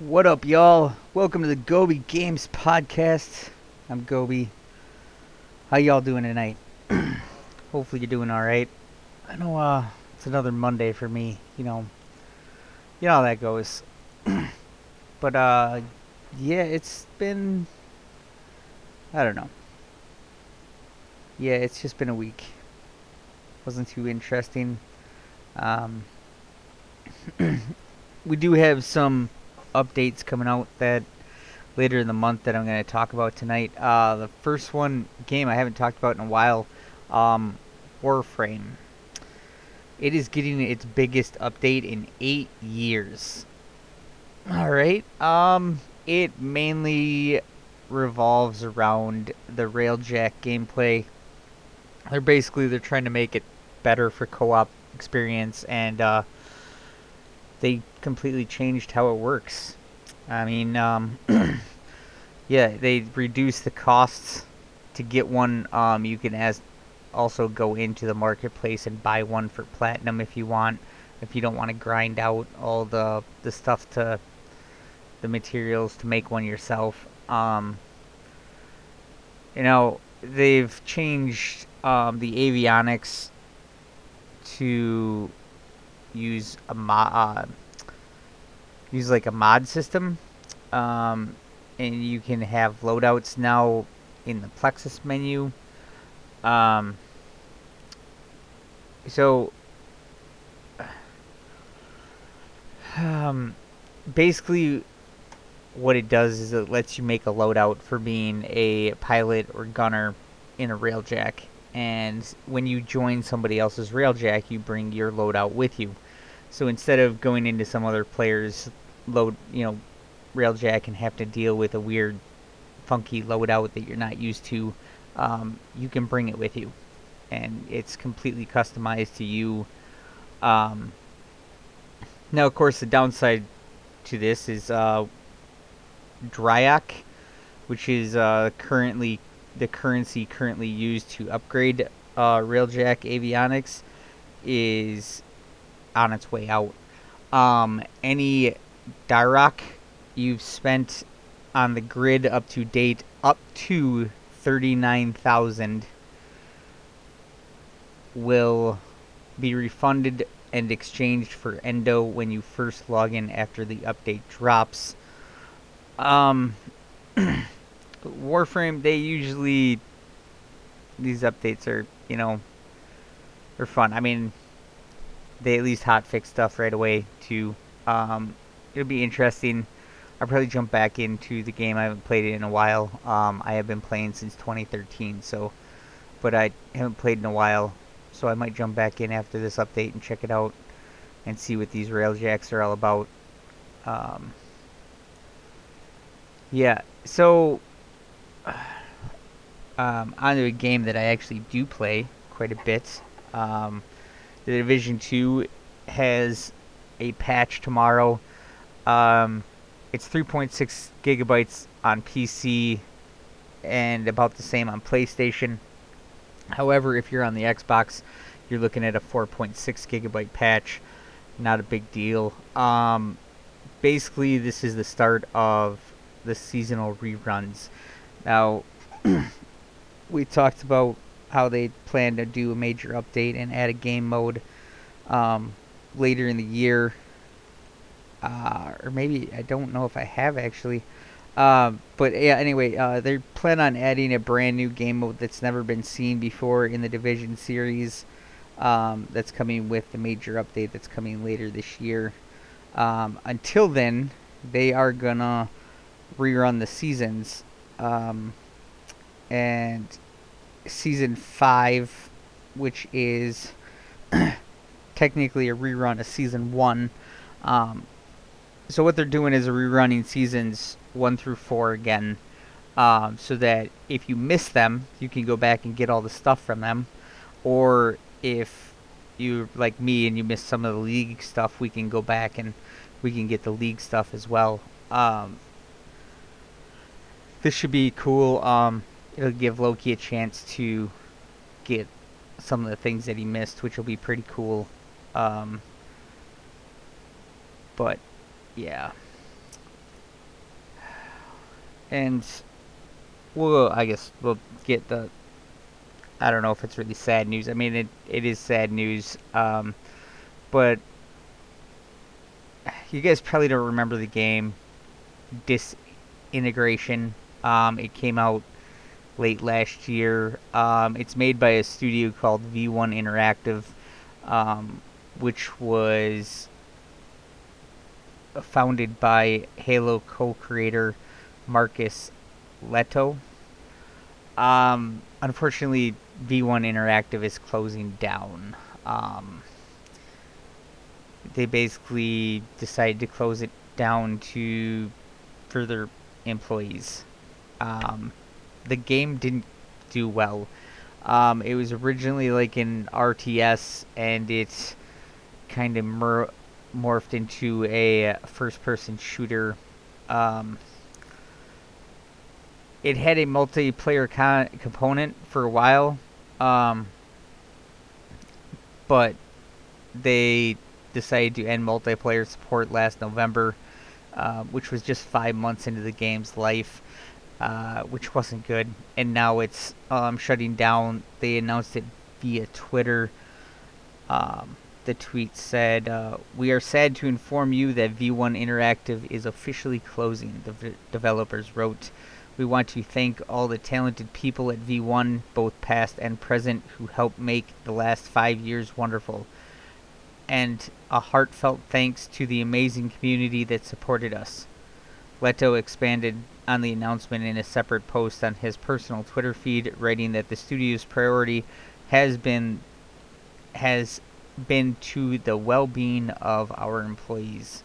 What up, y'all? Welcome to the Gobi Games Podcast. I'm Gobi. How y'all doing tonight? Hopefully you're doing alright. I know it's another Monday for me, you know how that goes. But yeah, it's been, I don't know. Yeah, it's just been a week. Wasn't too interesting. We do have some updates coming out that later in the month that I'm going to talk about tonight. The first one, game I haven't talked about in a while, Warframe. It is getting its biggest update in 8 years. Alright, it mainly revolves around the Railjack gameplay. They're trying to make it better for co-op experience, and they completely changed how it works. I mean, yeah, they reduced the costs to get one. You can also go into the marketplace and buy one for platinum if you want. If you don't want to grind out all the stuff to the materials to make one yourself. You know, they've changed the avionics to use a mod system, and you can have loadouts now in the Plexus menu. So basically what it does is it lets you make a loadout for being a pilot or gunner in a Railjack, and when you join somebody else's Railjack, you bring your loadout with you. So instead of going into some other player's Railjack and have to deal with a weird, funky loadout that you're not used to, you can bring it with you, and it's completely customized to you. Now, of course, the downside to this is Dirac, which is the currency currently used to upgrade Railjack avionics, is on its way out. Any Dirac you've spent on the grid up to date, up to 39,000, will be refunded and exchanged for Endo when you first log in after the update drops. Warframe, these updates are, they're fun. I mean, they at least hotfix stuff right away, too. It'll be interesting. I'll probably jump back into the game. I haven't played it in a while. I have been playing since 2013, but I haven't played in a while, so I might jump back in after this update and check it out and see what these Railjacks are all about. Yeah, so onto a game that I actually do play quite a bit. The Division 2 has a patch tomorrow. It's 3.6 gigabytes on PC and about the same on PlayStation. However, if you're on the Xbox, you're looking at a 4.6 gigabyte patch. Not a big deal. Basically, this is the start of the seasonal reruns. Now, we talked about how they plan to do a major update and add a game mode later in the year. Or maybe, I don't know if I have actually. But yeah, anyway, they plan on adding a brand new game mode that's never been seen before in the Division series. That's coming with the major update that's coming later this year. Until then, they are gonna rerun the seasons, and season 5, which is technically a rerun of season 1. So what they're doing is rerunning seasons 1 through 4 again, so that if you miss them, you can go back and get all the stuff from them. Or if you're like me and you missed some of the league stuff, we can go back and we can get the league stuff as well. This should be cool. It'll give Loki a chance to get some of the things that he missed, which will be pretty cool. But yeah, And I guess we'll get the... I don't know if it's really sad news. I mean, it is sad news. But you guys probably don't remember the game Disintegration. It came out late last year. It's made by a studio called V1 Interactive, which was founded by Halo co-creator Marcus Leto. Unfortunately, V1 Interactive is closing down. They basically decided to close it down to further employees. The game didn't do well. It was originally like an RTS, and it kind of morphed into a first-person shooter. It had a multiplayer component for a while, but they decided to end multiplayer support last November, which was just 5 months into the game's life, which wasn't good. And now it's shutting down. They announced it via Twitter. The tweet said, "We are sad to inform you that V1 Interactive is officially closing," the developers wrote. "We want to thank all the talented people at V1, both past and present, who helped make the last 5 years wonderful. And a heartfelt thanks to the amazing community that supported us." Leto expanded on the announcement in a separate post on his personal Twitter feed, writing that the studio's priority has been to the well-being of our employees.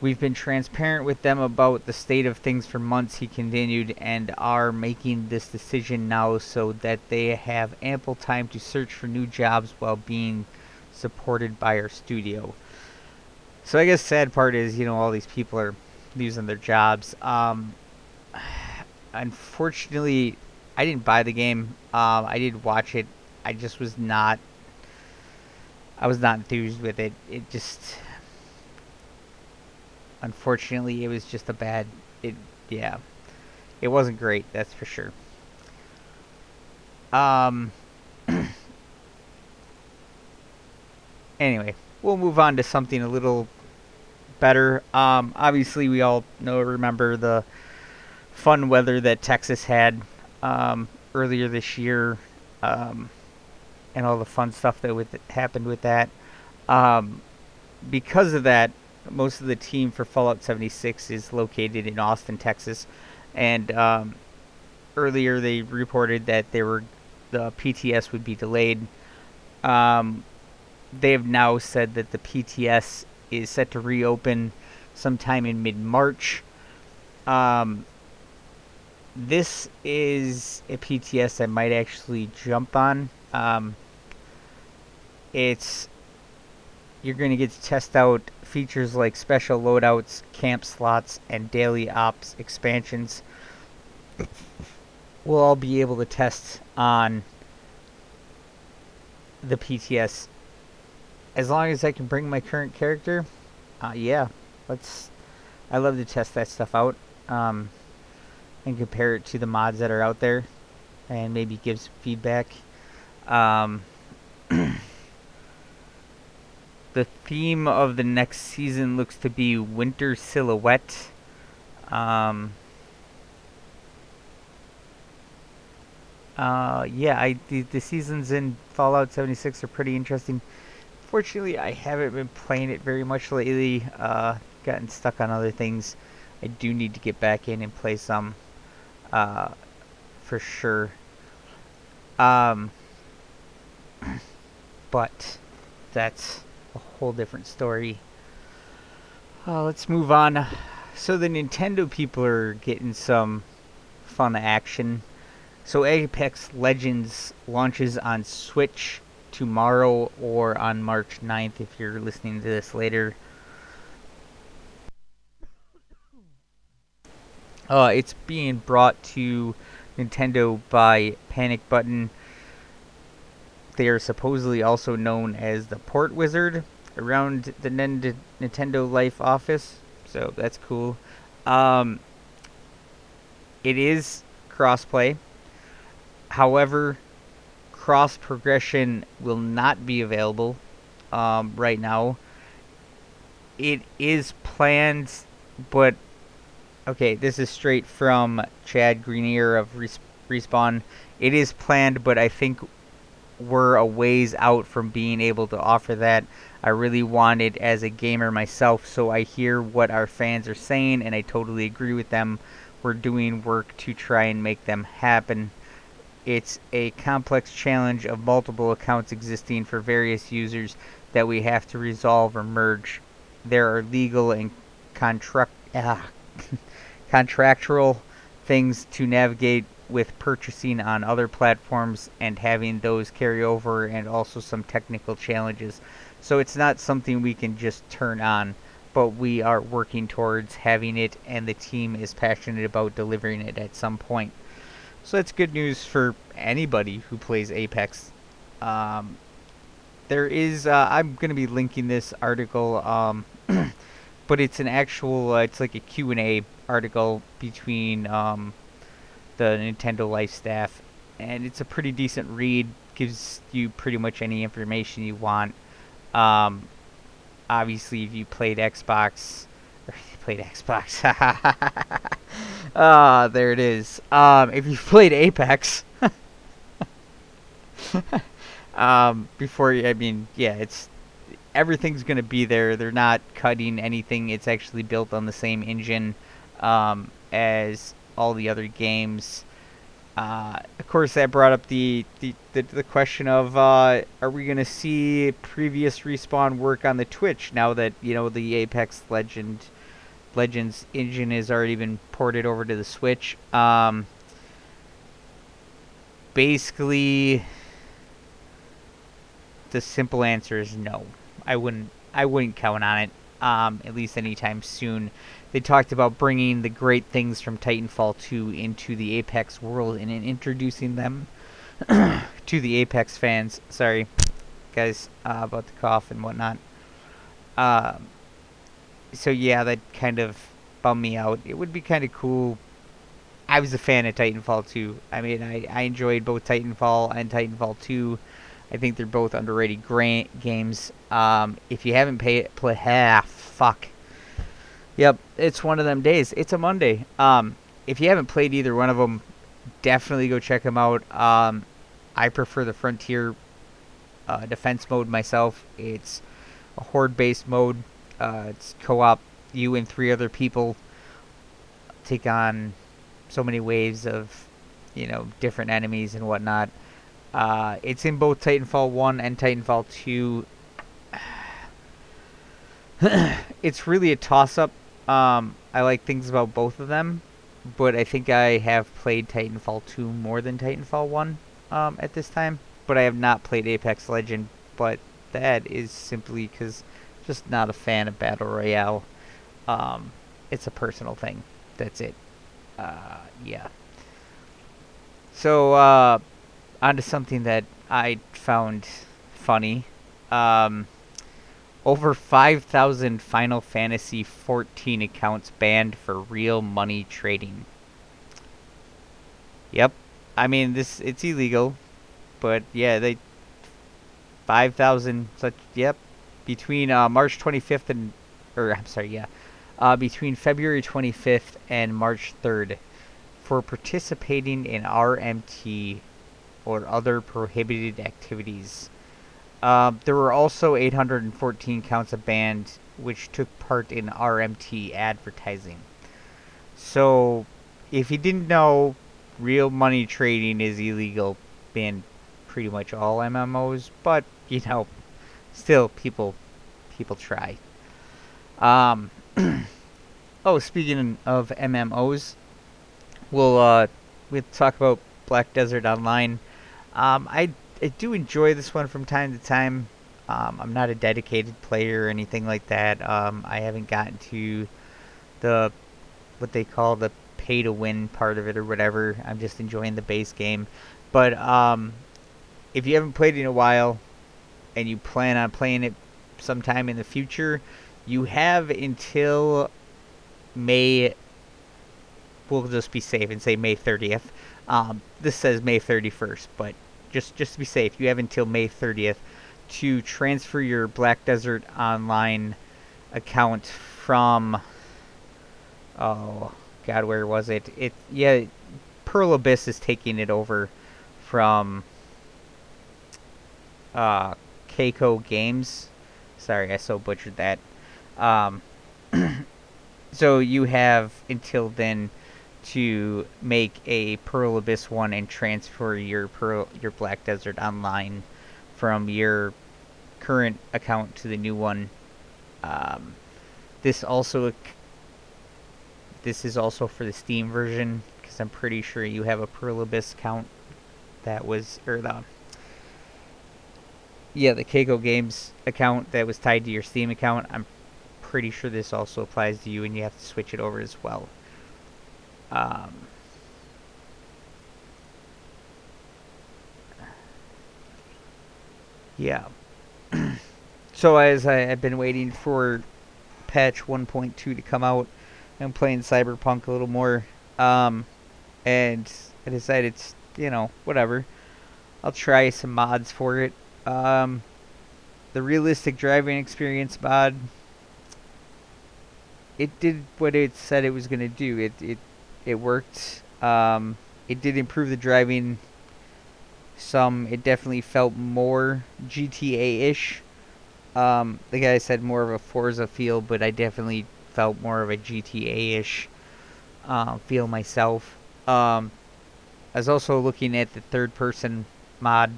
"We've been transparent with them about the state of things for months," he continued, "and are making this decision now so that they have ample time to search for new jobs while being supported by our studio." So I guess the sad part is, all these people are losing their jobs. Unfortunately, I didn't buy the game. I did watch it. I just was not... I was not enthused with it. It just... Unfortunately, it was just a bad... It wasn't great, that's for sure. Anyway, we'll move on to something a little better. Obviously, we all remember the fun weather that Texas had earlier this year, and all the fun stuff that happened with that. Because of that, most of the team for Fallout 76 is located in Austin, Texas, and earlier they reported that the PTS would be delayed. They have now said that the PTS is set to reopen sometime in mid-March. This is a PTS I might actually jump on. You're going to get to test out features like special loadouts, camp slots, and daily ops expansions. We'll all be able to test on the PTS. As long as I can bring my current character, I love to test that stuff out and compare it to the mods that are out there and maybe give some feedback. The theme of the next season looks to be Winter Silhouette. The seasons in Fallout 76 are pretty interesting. Fortunately, I haven't been playing it very much lately. Gotten stuck on other things. I do need to get back in and play some, for sure. But that's a whole different story. Let's move on. So the Nintendo people are getting some fun action. So Apex Legends launches on Switch tomorrow, or on March 9th if you're listening to this later. It's being brought to Nintendo by Panic Button. They are supposedly also known as the Port Wizard around the Nintendo Life office, so that's cool. It is cross-play. However, cross-progression will not be available right now. It is planned, but... Okay, this is straight from Chad Greenier of Respawn. It is planned, but I think we're a ways out from being able to offer that. I really want it as a gamer myself, so I hear what our fans are saying, and I totally agree with them. We're doing work to try and make them happen. It's a complex challenge of multiple accounts existing for various users that we have to resolve or merge. There are legal and contractual things to navigate with purchasing on other platforms and having those carry over, and also some technical challenges. So it's not something we can just turn on, but we are working towards having it, and the team is passionate about delivering it at some point. So that's good news for anybody who plays Apex. There is, I'm going to be linking this article, but it's an actual, it's like a Q&A article between the Nintendo Life staff, and it's a pretty decent read, gives you pretty much any information you want. Obviously, if you played Xbox, there it is. If you played Apex, it's... everything's going to be there. They're not cutting anything. It's actually built on the same engine as all the other games. Of course, that brought up the question of are we going to see previous Respawn work on the Twitch now that, you know, the Apex Legends engine has already been ported over to the Switch. Basically, the simple answer is no. I wouldn't count on it, at least anytime soon. They talked about bringing the great things from Titanfall 2 into the Apex world and introducing them to the Apex fans. Sorry, guys, about the cough and whatnot. So yeah, that kind of bummed me out. It would be kind of cool. I was a fan of Titanfall 2. I mean, I enjoyed both Titanfall and Titanfall 2. I think they're both underrated games. If you haven't played half, fuck. Yep, it's one of them days. It's a Monday. If you haven't played either one of them, definitely go check them out. I prefer the Frontier defense mode myself. It's a horde-based mode. It's co-op. You and three other people take on so many waves of, you know, different enemies and whatnot. It's in both Titanfall 1 and Titanfall 2. It's really a toss-up. I like things about both of them, but I think I have played Titanfall 2 more than Titanfall 1 at this time. But I have not played Apex Legends, but that is simply because I'm just not a fan of Battle Royale. It's a personal thing. That's it. Yeah. So, onto something that I found funny. Over 5,000 Final Fantasy XIV accounts banned for real money trading. Yep. I mean, it's illegal. But yeah, 5,000 such, yep. Between March 25th and... between February 25th and March 3rd for participating in RMT or other prohibited activities. There were also 814 counts of banned which took part in RMT advertising. So, if you didn't know, real money trading is illegal in pretty much all MMOs, but, you know, still, people try. Oh, speaking of MMOs, we'll talk about Black Desert Online. I do enjoy this one from time to time. I'm not a dedicated player or anything like that. I haven't gotten to the, what they call the pay-to-win part of it or whatever. I'm just enjoying the base game. But if you haven't played it in a while and you plan on playing it sometime in the future, you have until May we'll just be safe and say May 30th. This says May 31st, but just to be safe, you have until May 30th to transfer your Black Desert Online account from, oh God, where was it? Pearl Abyss is taking it over from Keiko Games. Sorry, I so butchered that. So you have until then to make a Pearl Abyss one and transfer your Black Desert Online from your current account to the new one. This is also for the Steam version, because I'm pretty sure you have a Pearl Abyss account the Keiko Games account that was tied to your Steam account. I'm pretty sure this also applies to you, and you have to switch it over as well. So as I've been waiting for patch 1.2 to come out, I'm playing Cyberpunk a little more, and I decided, whatever, I'll try some mods for it. The realistic driving experience mod, it did what it said it was going to do. It worked. It did improve the driving some. It definitely felt more GTA-ish. The guy said more of a Forza feel, but I definitely felt more of a GTA-ish feel myself. I was also looking at the third-person mod,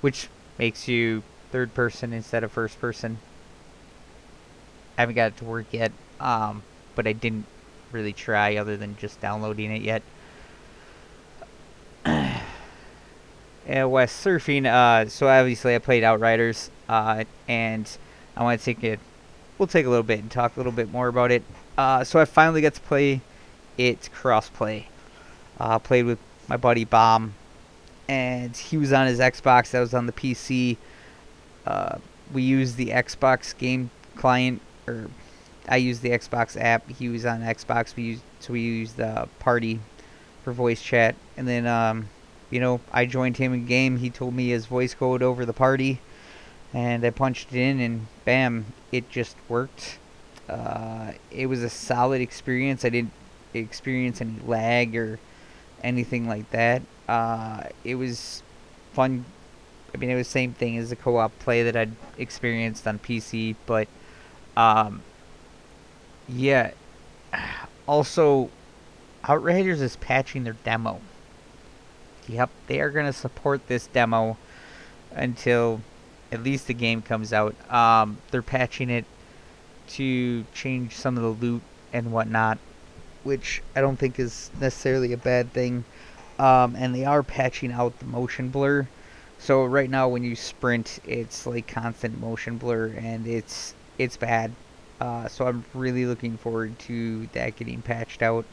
which makes you third-person instead of first-person. I haven't got it to work yet, but I didn't really try other than just downloading it yet. And while surfing, so obviously I played Outriders, and I want to we'll take a little bit and talk a little bit more about it. So I finally got to play it crossplay. Played with my buddy Bomb, and he was on his Xbox, I was on the PC. We used the Xbox game client, or I used the Xbox app. He was on Xbox. We used the party for voice chat, and then I joined him in game. He told me his voice code over the party, and I punched it in, and bam, it just worked. It was a solid experience. I didn't experience any lag or anything like that. It was fun. I mean, it was the same thing as the co-op play that I'd experienced on PC, but also, Outriders is patching their demo. Yep, they are going to support this demo until at least the game comes out. They're patching it to change some of the loot and whatnot, which I don't think is necessarily a bad thing. And they are patching out the motion blur. So right now when you sprint, it's like constant motion blur, and it's bad. So I'm really looking forward to that getting patched out.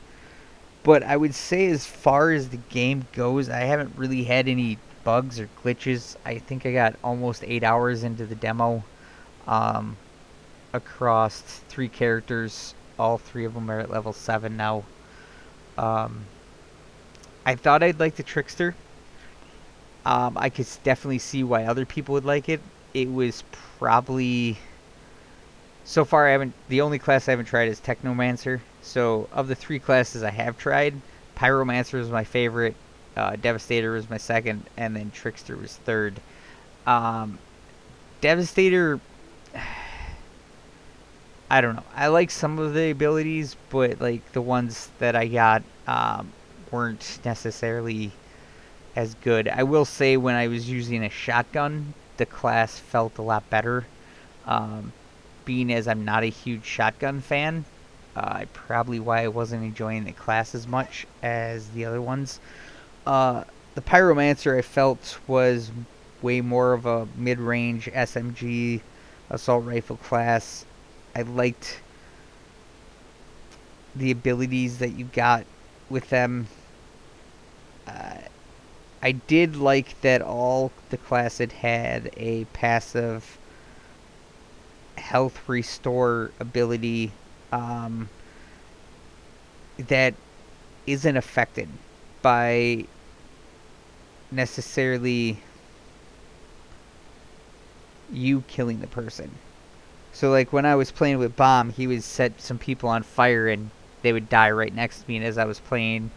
But I would say as far as the game goes, I haven't really had any bugs or glitches. I think I got almost 8 hours into the demo, across 3 characters. All 3 of them are at level 7 now. I thought I'd like the Trickster. I could definitely see why other people would like it. It was probably... So far, the only class I haven't tried is Technomancer. So, of the 3 classes I have tried, Pyromancer is my favorite, Devastator was my second, and then Trickster was third. Devastator, I don't know. I like some of the abilities, but like the ones that I got weren't necessarily as good. I will say when I was using a shotgun, the class felt a lot better. Being as I'm not a huge shotgun fan, probably why I wasn't enjoying the class as much as the other ones. The Pyromancer, I felt, was way more of a mid-range SMG assault rifle class. I liked the abilities that you got with them. I did like that all the class had a passive health restore ability. that isn't affected by necessarily you killing the person. So, like, when I was playing with Bomb, he would set some people on fire and they would die right next to me. And as I was playing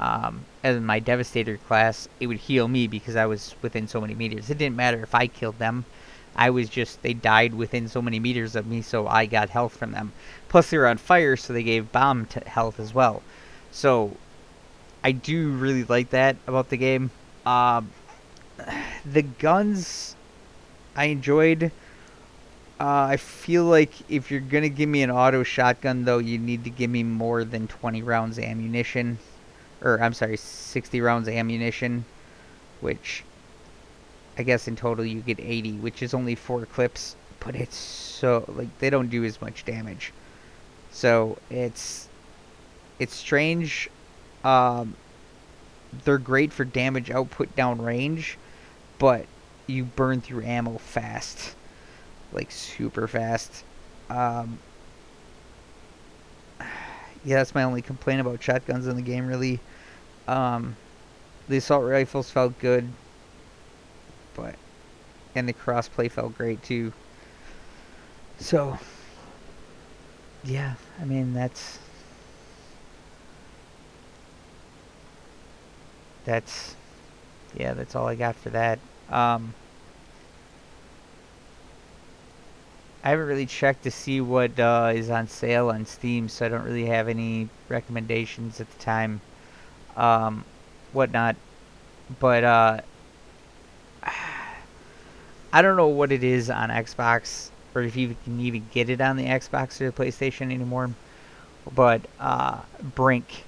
as in my Devastator class, it would heal me because I was within so many meters. It didn't matter if I killed them. I was just, they died within so many meters of me, so I got health from them. Plus, they were on fire, so they gave Bomb health as well. So, I do really like that about the game. The guns, I enjoyed. I feel like if you're going to give me an auto shotgun, though, you need to give me more than 20 rounds of ammunition. Or, I'm sorry, 60 rounds of ammunition. Which, I guess in total you get 80, which is only 4 clips. But it's so, like, they don't do as much damage. So, it's strange. They're great for damage output downrange. But, you burn through ammo fast. Like, super fast. Yeah, that's my only complaint about shotguns in the game, really. The assault rifles felt good. But... and the crossplay felt great, too. So... yeah, I mean, that's... that's... yeah, that's all I got for that. I haven't really checked to see what is on sale on Steam, so I don't really have any recommendations at the time, whatnot. But I don't know what it is on Xbox, or if you can even get it on the Xbox or the PlayStation anymore. But Brink,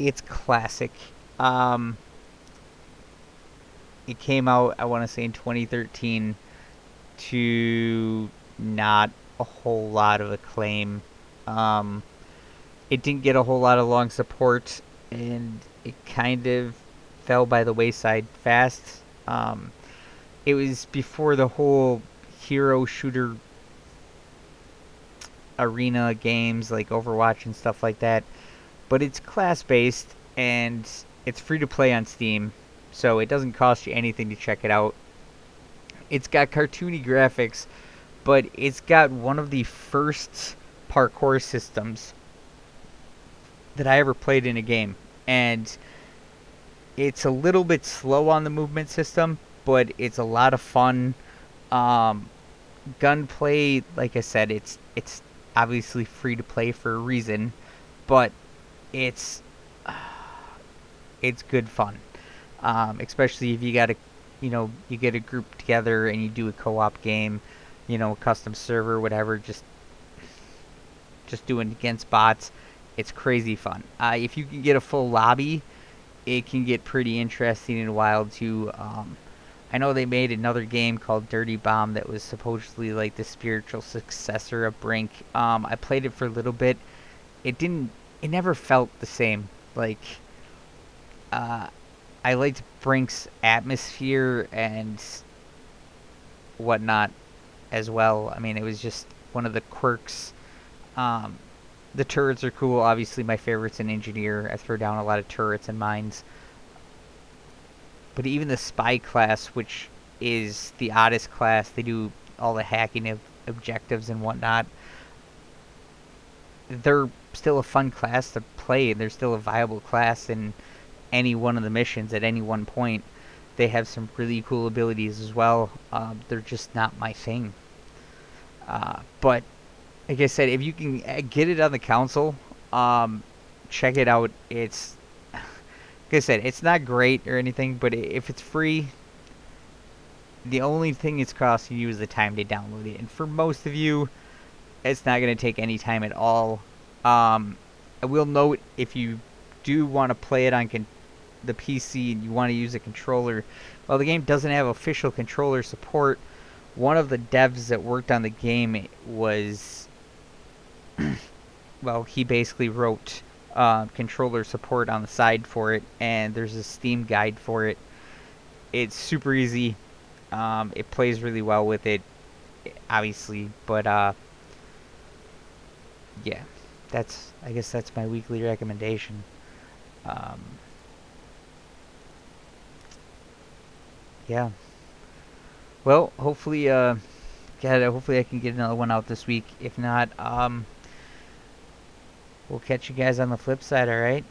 it's classic. It came out, I want to say, in 2013. To not a whole lot of acclaim. It didn't get a whole lot of long support, and it kind of fell by the wayside fast. It was before the whole hero shooter arena games like Overwatch and stuff like that, but it's class-based, and it's free to play on Steam, so it doesn't cost you anything to check it out. It's got cartoony graphics, but it's got one of the first parkour systems that I ever played in a game. And it's a little bit slow on the movement system, but it's a lot of fun. Gunplay, like I said, it's obviously free to play for a reason, but it's good fun. Especially if you got a you get a group together and you do a co-op game, a custom server, whatever, just doing against bots. It's crazy fun. If you can get a full lobby, it can get pretty interesting and wild too. I know they made another game called Dirty Bomb that was supposedly like the spiritual successor of Brink. I played it for a little bit. It never felt the same. Like, I liked Brink's atmosphere and whatnot as well. I mean, it was just one of the quirks. The turrets are cool. Obviously, my favorite's an engineer. I throw down a lot of turrets and mines. But even the spy class, which is the oddest class, they do all the hacking of objectives and whatnot. They're still a fun class to play. They're still a viable class, and any one of the missions at any one point, they have some really cool abilities as well. They're just not my thing. But like I said, if you can get it on the console, check it out. It's, like I said, it's not great or anything, but if it's free, the only thing it's costing you is the time to download it. And for most of you, it's not going to take any time at all. I will note, if you do want to play it on the PC and you want to use a controller, well, the game doesn't have official controller support. One of the devs that worked on the game was well, he basically wrote controller support on the side for it, and there's a Steam guide for it. It's super easy. It plays really well with it, obviously, but yeah, I guess that's my weekly recommendation. Yeah. Well, hopefully, hopefully I can get another one out this week. If not, we'll catch you guys on the flip side, all right?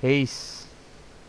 Peace.